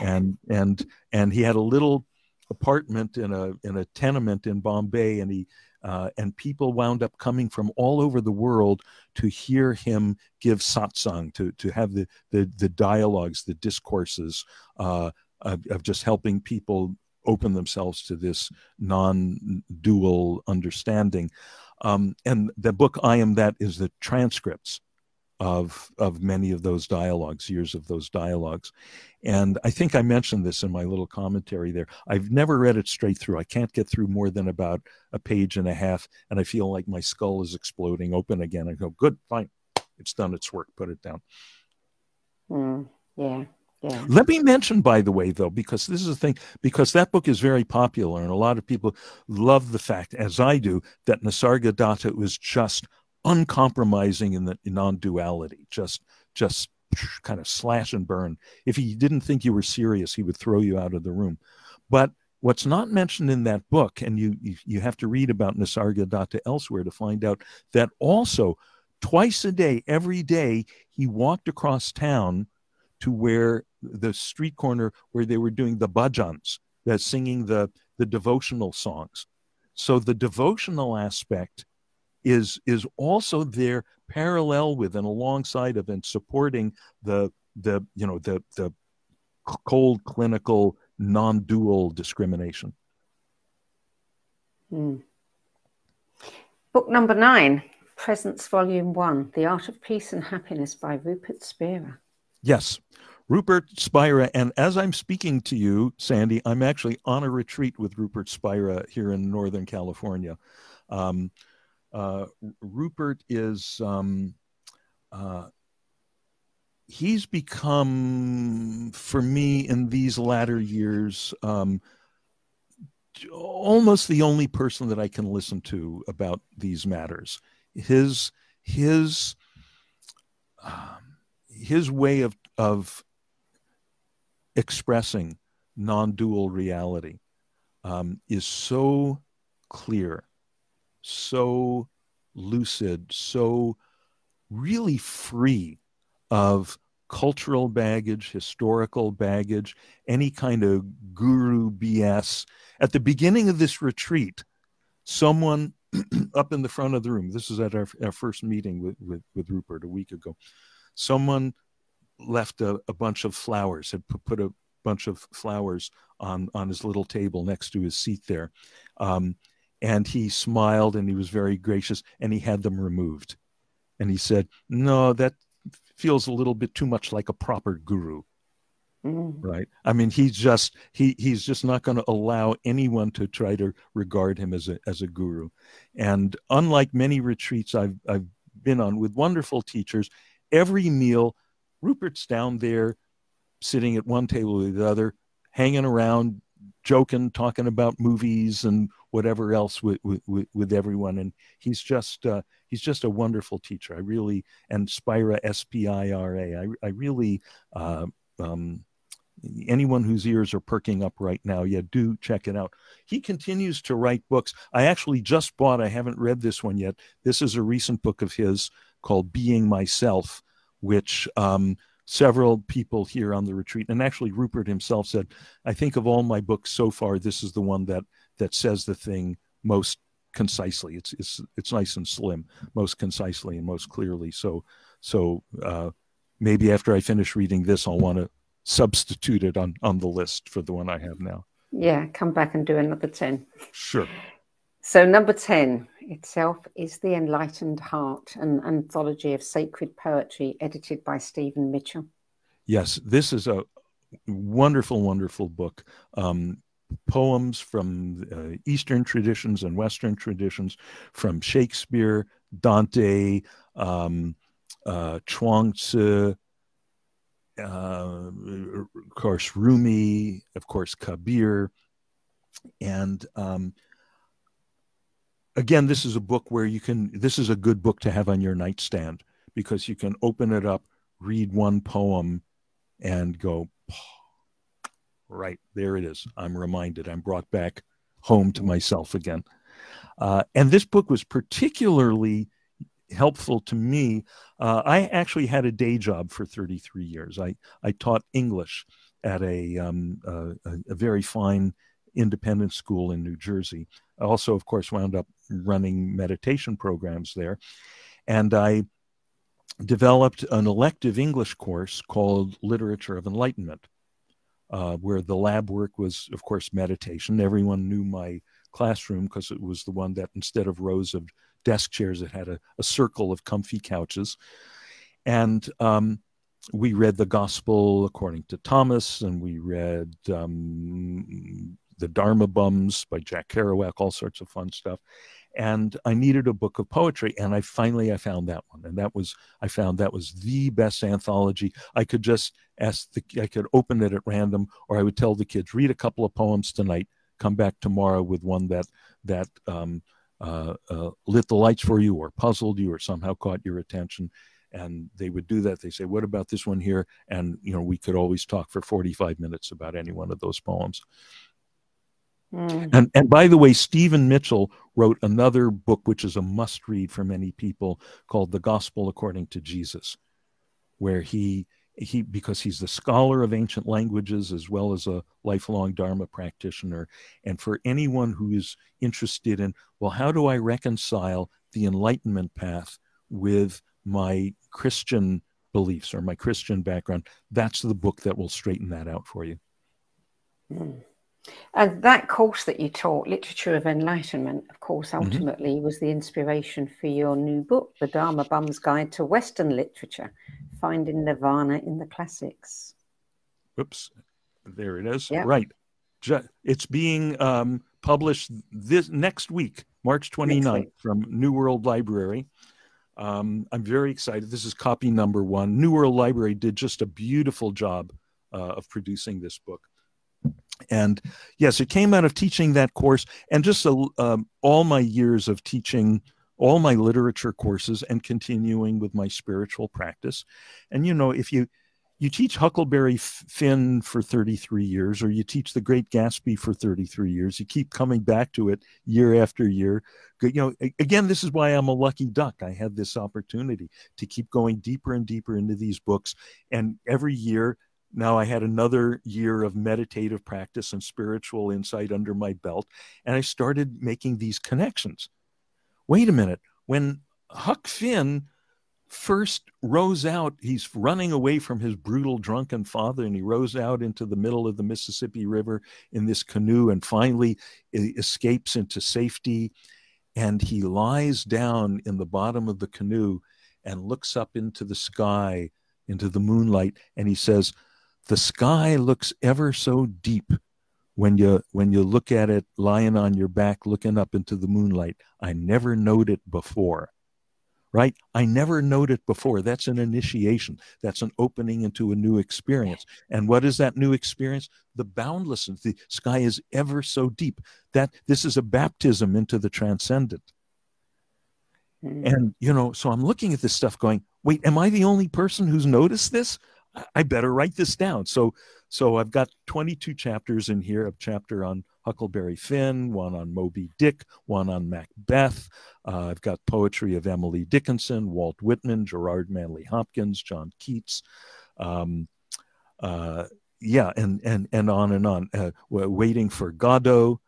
and and and he had a little apartment in a in a tenement in Bombay, and he uh, and people wound up coming from all over the world to hear him give satsang, to to have the the, the dialogues, the discourses. Uh, Of, of just helping people open themselves to this non-dual understanding. Um, and the book, I Am That, is the transcripts of of many of those dialogues, years of those dialogues. And I think I mentioned this in my little commentary there. I've never read it straight through. I can't get through more than about a page and a half, and I feel like my skull is exploding open again. I go, good, fine, it's done its work, put it down. Mm, yeah. Yeah. Let me mention, by the way, though, because this is the thing, because that book is very popular and a lot of people love the fact, as I do, that Nisargadatta was just uncompromising in the in non-duality, just just kind of slash and burn. If he didn't think you were serious, he would throw you out of the room. But what's not mentioned in that book, and you you have to read about Nisargadatta elsewhere to find out that also twice a day, every day, he walked across town to where the street corner where they were doing the bhajans, that's singing the, the devotional songs. So the devotional aspect is, is also there parallel with and alongside of and supporting the, the, you know, the, the cold clinical non-dual discrimination. Mm. Book number nine, Presence Volume One, The Art of Peace and Happiness by Rupert Spira. Yes, Rupert Spira. And as I'm speaking to you, Sandy, I'm actually on a retreat with Rupert Spira here in Northern California. Um, uh, Rupert is, um, uh, he's become, for me in these latter years, um, almost the only person that I can listen to about these matters. His, his, um, his way of of expressing non-dual reality um, is so clear, so lucid, so really free of cultural baggage, historical baggage, any kind of guru B S. At the beginning of this retreat, someone up in the front of the room, this is at our, our first meeting with, with, with Rupert a week ago, someone left a, a bunch of flowers, had put a bunch of flowers on, on his little table next to his seat there. Um, and he smiled and he was very gracious and he had them removed. And he said, no, that feels a little bit too much like a proper guru. Mm. Right. I mean, he's just he he's just not going to allow anyone to try to regard him as a as a guru. And unlike many retreats I've I've been on with wonderful teachers, every meal, Rupert's down there sitting at one table with the other, hanging around, joking, talking about movies and whatever else with, with, with everyone. And he's just uh, he's just a wonderful teacher. I really, and Spira, S P I R A, I, I really uh, um, anyone whose ears are perking up right now, yeah, do check it out. He continues to write books. I actually just bought, I haven't read this one yet. This is a recent book of his called Being Myself, which um, several people here on the retreat, and actually Rupert himself said, I think of all my books so far, this is the one that that says the thing most concisely. It's it's it's nice and slim, most concisely and most clearly. So, so uh, maybe after I finish reading this, I'll want to substitute it on, on the list for the one I have now. Yeah, come back and do another ten. Sure. So number ten itself is The Enlightened Heart, an anthology of sacred poetry edited by Stephen Mitchell. Yes, this is a wonderful, wonderful book. Um, poems from uh, Eastern traditions and Western traditions, from Shakespeare, Dante, um, uh, Chuang-Tzu, Uh, of course, Rumi, of course, Kabir. And um, again, this is a book where you can, this is a good book to have on your nightstand, because you can open it up, read one poem and go, oh, right, there it is. I'm reminded, I'm brought back home to myself again. Uh, and this book was particularly helpful to me. Uh, I actually had a day job for thirty-three years. I, I taught English at a, um, uh, a very fine independent school in New Jersey. I also, of course, wound up running meditation programs there. And I developed an elective English course called Literature of Enlightenment, uh, where the lab work was, of course, meditation. Everyone knew my classroom because it was the one that, instead of rows of desk chairs, it had a, a circle of comfy couches. And um, we read the Gospel according to Thomas, and we read um, The Dharma Bum's by Jack Kerouac, all sorts of fun stuff. And I needed a book of poetry, and I finally, I found that one. And that was, I found that was the best anthology. I could just ask, the, I could open it at random, or I would tell the kids, read a couple of poems tonight, come back tomorrow with one that, that, um, Uh, uh, lit the lights for you, or puzzled you, or somehow caught your attention. And they would do that. They say, what about this one here? And, you know, we could always talk for forty-five minutes about any one of those poems. Mm. And, and by the way, Stephen Mitchell wrote another book, which is a must read for many people, called The Gospel According to Jesus, where he, he, because he's the scholar of ancient languages as well as a lifelong Dharma practitioner. And for anyone who is interested in, well, how do I reconcile the Enlightenment path with my Christian beliefs or my Christian background, that's the book that will straighten that out for you. Mm. And that course that you taught, Literature of Enlightenment, of course, ultimately mm-hmm. was the inspiration for your new book, The Dharma Bum's Guide to Western Literature, Finding Nirvana in the Classics. Whoops, there it is. Yep. Right. It's being um, published this next week, March twenty-ninth, week. From New World Library. Um, I'm very excited. This is copy number one. New World Library did just a beautiful job uh, of producing this book. And yes, it came out of teaching that course, and just uh, um, all my years of teaching all my literature courses and continuing with my spiritual practice. And, you know, if you, you teach Huckleberry Finn for thirty-three years, or you teach The Great Gatsby for thirty-three years, you keep coming back to it year after year. You know, again, this is why I'm a lucky duck. I had this opportunity to keep going deeper and deeper into these books. And every year, now I had another year of meditative practice and spiritual insight under my belt, and I started making these connections. Wait a minute, when Huck Finn first rows out, he's running away from his brutal drunken father, and he rows out into the middle of the Mississippi River in this canoe and finally escapes into safety, and he lies down in the bottom of the canoe and looks up into the sky, into the moonlight, and he says, the sky looks ever so deep when you when you look at it lying on your back, looking up into the moonlight. I never knowed it before, right? I never knowed it before. That's an initiation. That's an opening into a new experience. And what is that new experience? The boundlessness. The sky is ever so deep. That this is a baptism into the transcendent. And, you know, so I'm looking at this stuff going, wait, am I the only person who's noticed this? I better write this down. So, so I've got twenty-two chapters in here, a chapter on Huckleberry Finn, one on Moby Dick, one on Macbeth. Uh, I've got poetry of Emily Dickinson, Walt Whitman, Gerard Manley Hopkins, John Keats. Um, uh, yeah, and, and, and on and on. Uh, Waiting for Godot.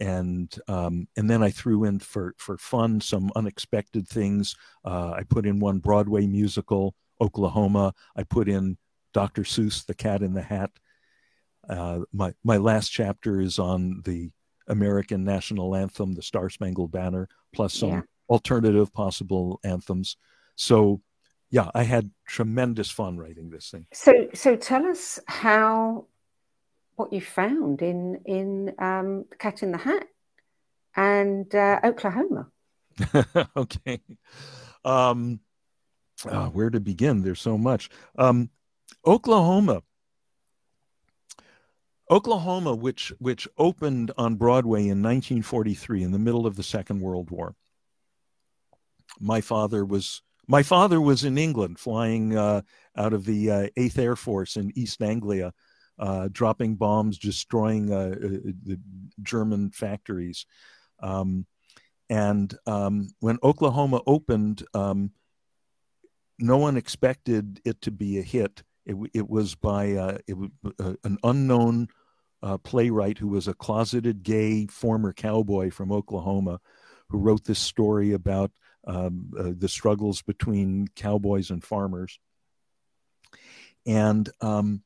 And um, and then I threw in for, for fun some unexpected things. Uh, I put in one Broadway musical, Oklahoma. I put in Doctor Seuss, The Cat in the Hat. Uh, my, my last chapter is on the American national anthem, the Star Spangled Banner, plus some yeah. alternative possible anthems. So, yeah, I had tremendous fun writing this thing. So, so tell us how, what you found in, in um, Cat in the Hat and uh, Oklahoma. Okay. Um, oh, where to begin? There's so much. Um, Oklahoma. Oklahoma, which which opened on Broadway in nineteen forty-three, in the middle of the Second World War. My father was my father was in England, flying uh, out of the uh, eighth Air Force in East Anglia, uh, dropping bombs, destroying uh, uh, the German factories. Um, and um, when Oklahoma opened, um, no one expected it to be a hit. It, it was by uh, it was, uh, an unknown uh, playwright who was a closeted gay former cowboy from Oklahoma, who wrote this story about um, uh, the struggles between cowboys and farmers. And um,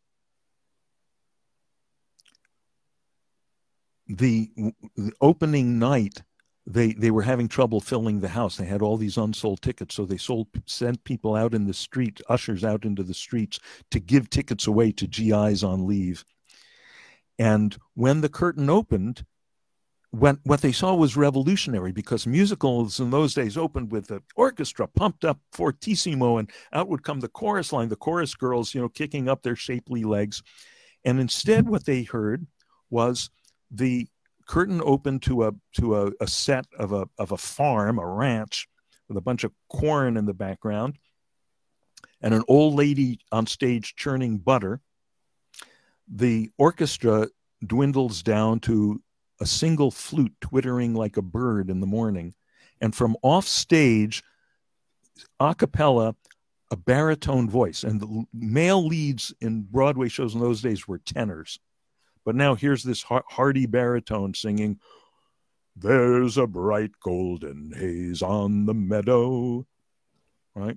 the, the opening night, they they were having trouble filling the house. They had all these unsold tickets, so they sold sent people out in the street, ushers out into the streets to give tickets away to G Is on leave. And when the curtain opened, when, what they saw was revolutionary, because musicals in those days opened with the orchestra pumped up fortissimo, and out would come the chorus line, the chorus girls, you know, kicking up their shapely legs. And instead what they heard was the curtain open to a to a, a set of a of a farm, a ranch, with a bunch of corn in the background, and an old lady on stage churning butter. The orchestra dwindles down to a single flute twittering like a bird in the morning, and from off stage, a cappella, a baritone voice. And the male leads in Broadway shows in those days were tenors. But now here's this hearty baritone singing, "There's a bright golden haze on the meadow," right?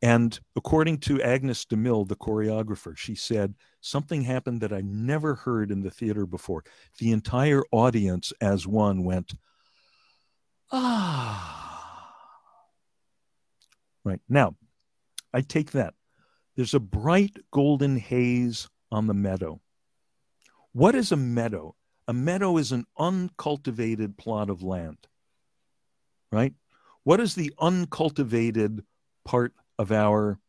And according to Agnes DeMille, the choreographer, she said, something happened that I never heard in the theater before. The entire audience as one went, ah. Right, now, I take that. There's a bright golden haze on the meadow. What is a meadow? A meadow is an uncultivated plot of land, right? What is the uncultivated part of our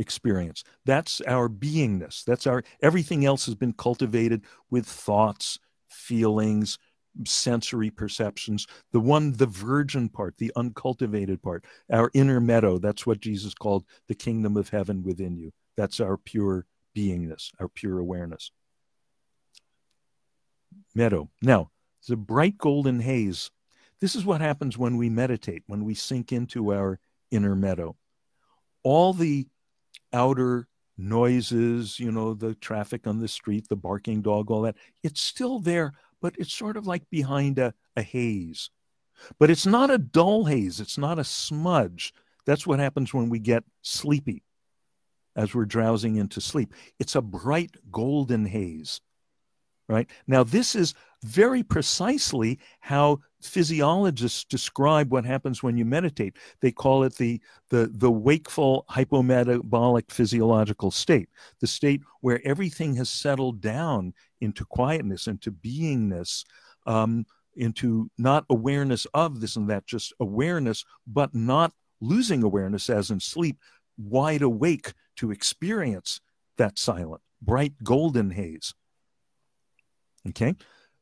experience? That's our beingness. That's our, everything else has been cultivated with thoughts, feelings, sensory perceptions. The one, the virgin part, the uncultivated part, our inner meadow, that's what Jesus called the kingdom of heaven within you. That's our pure beingness, our pure awareness. Meadow. Now, it's a bright golden haze. This is what happens when we meditate, when we sink into our inner meadow. All the outer noises, you know, the traffic on the street, the barking dog, all that, it's still there, but it's sort of like behind a, a haze. But it's not a dull haze. It's not a smudge. That's what happens when we get sleepy, as we're drowsing into sleep. It's a bright golden haze. Right? Now, this is very precisely how physiologists describe what happens when you meditate. They call it the, the, the wakeful hypometabolic physiological state, the state where everything has settled down into quietness, into beingness, um, into not awareness of this and that, just awareness, but not losing awareness as in sleep, wide awake to experience that silent, bright golden haze. Okay,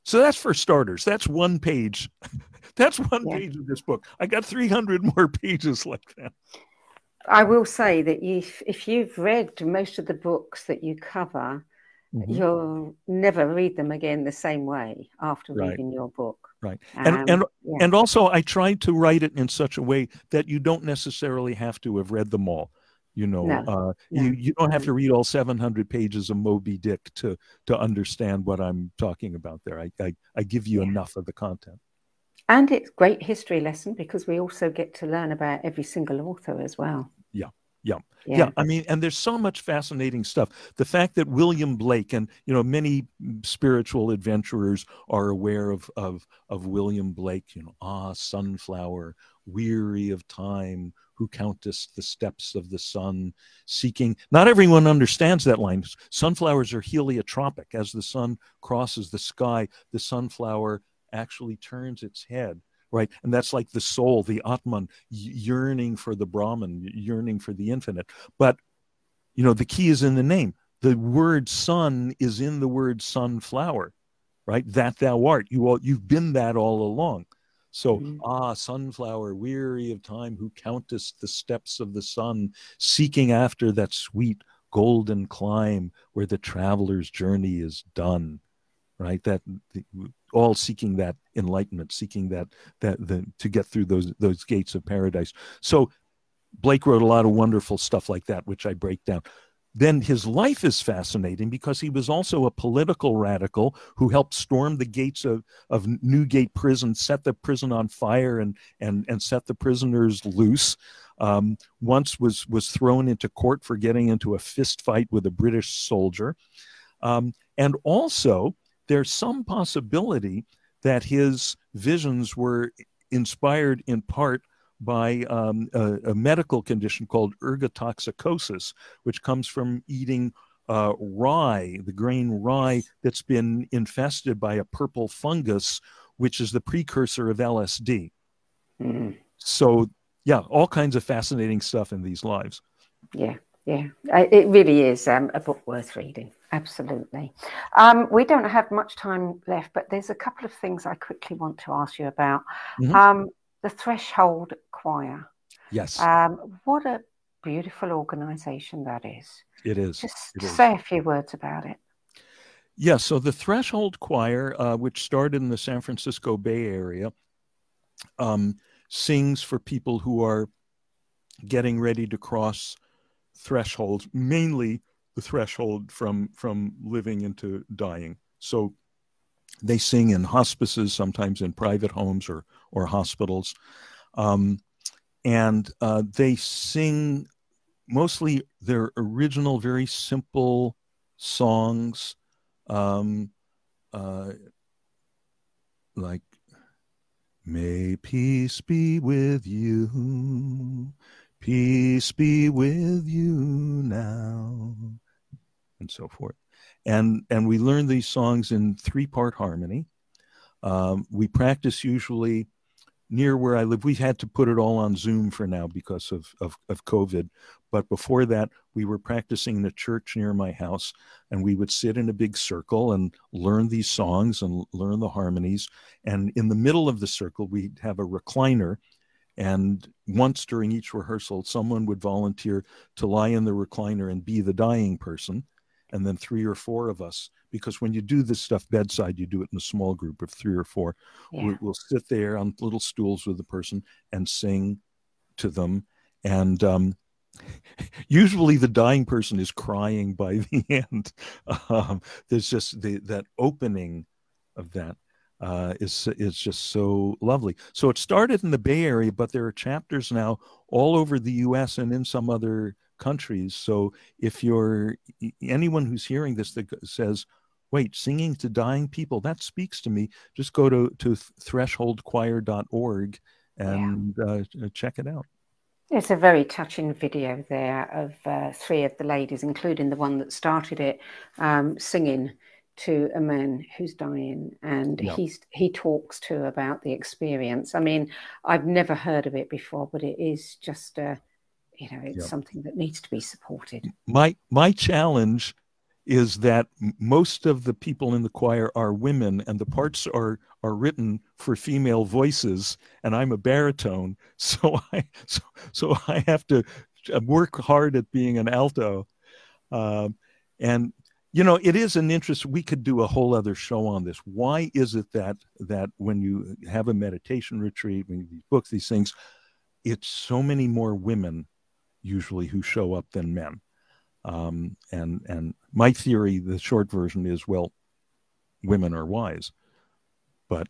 so that's for starters. That's one page. That's one yeah. page of this book. I got three hundred more pages like that. I will say that if, if you've read most of the books that you cover, mm-hmm. you'll never read them again the same way after right. reading your book. Right. And um, and, yeah. and also I tried to write it in such a way that you don't necessarily have to have read them all. You know, no, uh, no, you, you don't no. have to read all seven hundred pages of Moby Dick to to understand what I'm talking about there. I, I, I give you yeah. enough of the content. And it's a great history lesson because we also get to learn about every single author as well. Yeah, yeah, yeah, yeah. I mean, and there's so much fascinating stuff. The fact that William Blake and, you know, many spiritual adventurers are aware of of, of William Blake, you know, ah, sunflower, weary of time, who countest the steps of the sun, seeking. Not everyone understands that line. Sunflowers are heliotropic. As the sun crosses the sky, the sunflower actually turns its head, right? And that's like the soul, the Atman, yearning for the Brahman, yearning for the infinite. But, you know, the key is in the name. The word sun is in the word sunflower, right? That thou art. You all, you've been that all along. So, mm-hmm. ah, sunflower, weary of time, who countest the steps of the sun, seeking after that sweet golden climb where the traveler's journey is done, right? That the, all seeking that enlightenment, seeking that that the, to get through those those gates of paradise. So, Blake wrote a lot of wonderful stuff like that, which I break down. Then his life is fascinating because he was also a political radical who helped storm the gates of, of Newgate prison, set the prison on fire and and and set the prisoners loose. Um, once was was thrown into court for getting into a fist fight with a British soldier. Um, and also there's some possibility that his visions were inspired in part by um, a, a medical condition called ergotoxicosis, which comes from eating uh, rye, the grain rye that's been infested by a purple fungus, which is the precursor of L S D. Mm-hmm. So, yeah, all kinds of fascinating stuff in these lives. Yeah, yeah. I, it really is um, a book worth reading. Absolutely. Um, we don't have much time left, but there's a couple of things I quickly want to ask you about. Mm-hmm. Um, The Threshold Choir. Yes. Um, what a beautiful organization that is. It is. Just it is. Say a few words about it. Yes. Yeah, so the Threshold Choir, uh, which started in the San Francisco Bay Area, um, sings for people who are getting ready to cross thresholds, mainly the threshold from, from living into dying. So they sing in hospices, sometimes in private homes or or hospitals. Um, and uh, they sing mostly their original, very simple songs, um, uh, like, may peace be with you, peace be with you now, and so forth. And and we learn these songs in three-part harmony. Um, we practice usually near where I live. We've had to put it all on Zoom for now because of, of, of COVID. But before that, we were practicing in a church near my house, and we would sit in a big circle and learn these songs and learn the harmonies. And in the middle of the circle, we'd have a recliner. And once during each rehearsal, someone would volunteer to lie in the recliner and be the dying person. And then three or four of us, because when you do this stuff bedside, you do it in a small group of three or four. Yeah. We, we'll sit there on little stools with the person and sing to them. And um, usually the dying person is crying by the end. Um, there's just the, that opening of that uh, is, is just so lovely. So it started in the Bay Area, but there are chapters now all over the U S and in some other countries. So if you're anyone who's hearing this that says, wait, singing to dying people, that speaks to me, just go to, to threshold choir dot org and yeah. uh, check it out. There's a very touching video there of uh, three of the ladies, including the one that started it, um, singing to a man who's dying, and yeah. he's he talks to about the experience. I mean, I've never heard of it before, but it is just a You know, it's yep. something that needs to be supported. My my challenge is that most of the people in the choir are women, and the parts are are written for female voices, and I'm a baritone, so I so, so I have to work hard at being an alto. Uh, and, you know, it is an interest. We could do a whole other show on this. Why is it that that when you have a meditation retreat, when you book these things, it's so many more women usually who show up than men? Um, and and my theory, the short version is, well, women are wise, but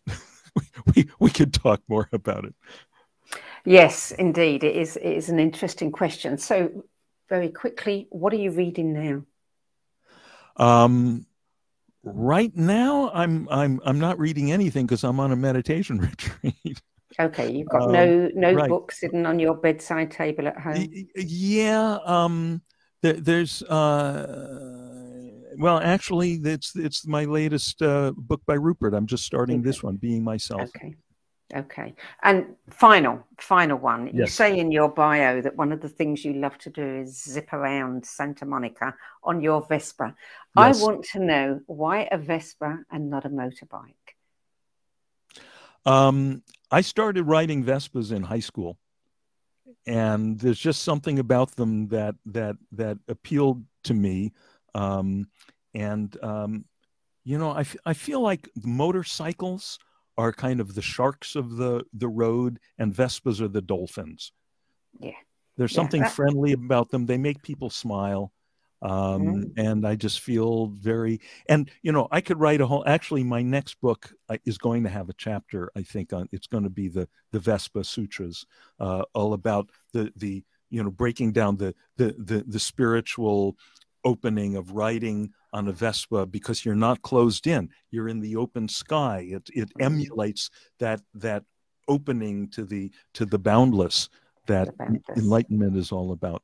we we could talk more about it. Yes, indeed, it is it is an interesting question. So, very quickly, what are you reading now? Um, right now, I'm I'm I'm not reading anything because I'm on a meditation retreat. Okay, you've got um, no no right. book sitting on your bedside table at home. Yeah. Um, There's, uh, well, actually, it's it's my latest uh, book by Rupert. I'm just starting okay. this one, Being Myself. Okay, okay. And final, final one. Yes. You say in your bio that one of the things you love to do is zip around Santa Monica on your Vespa. Yes. I want to know why a Vespa and not a motorbike? Um, I started riding Vespas in high school. And there's just something about them that that that appealed to me. Um, and, um, you know, I, f- I feel like motorcycles are kind of the sharks of the, the road, and Vespas are the dolphins. Yeah. There's yeah, something that... friendly about them. They make people smile. Um, mm-hmm. And I just feel very, and, you know, I could write a whole, actually my next book is going to have a chapter, I think, on, it's going to be the, the Vespa Sutras, uh, all about the, the, you know, breaking down the, the, the, the spiritual opening of riding on a Vespa, because you're not closed in, you're in the open sky. It, it emulates that, that opening to the, to the boundless that the boundless. Enlightenment is all about.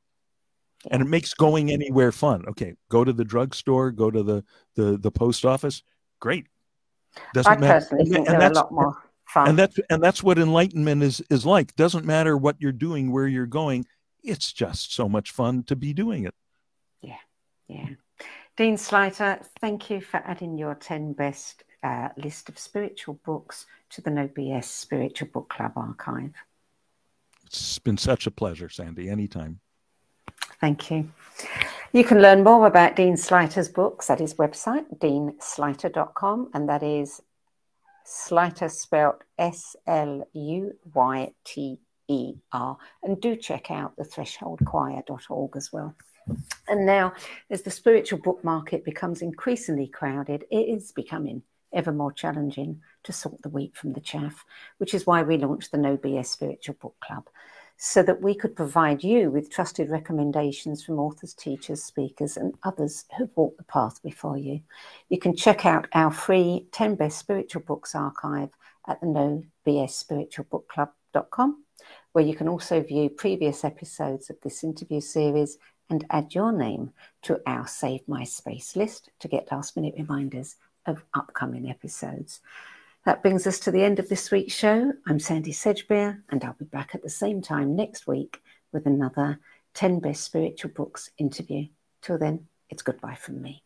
And it makes going anywhere fun. Okay, go to the drugstore, go to the, the, the post office. Great. Doesn't I matter. personally think and they're a lot more fun. And that's, and that's what enlightenment is, is like. Doesn't matter what you're doing, where you're going. It's just so much fun to be doing it. Yeah, yeah. Dean Sluyter, thank you for adding your ten best uh, list of spiritual books to the No B S Spiritual Book Club archive. It's been such a pleasure, Sandy. Anytime. Thank you. You can learn more about Dean Sluyter's books at his website, dean sluyter dot com, and that is Sluyter spelled S L U Y T E R. And do check out the threshold choir dot org as well. And now, as the spiritual book market becomes increasingly crowded, it is becoming ever more challenging to sort the wheat from the chaff, which is why we launched the No B S Spiritual Book Club, so that we could provide you with trusted recommendations from authors, teachers, speakers, and others who've walked the path before you. You can check out our free ten Best Spiritual Books archive at the no b s spiritual book club dot com, where you can also view previous episodes of this interview series and add your name to our Save My Space list to get last-minute reminders of upcoming episodes. That brings us to the end of this week's show. I'm Sandy Sedgbeer, and I'll be back at the same time next week with another ten Best Spiritual Books interview. Till then, it's goodbye from me.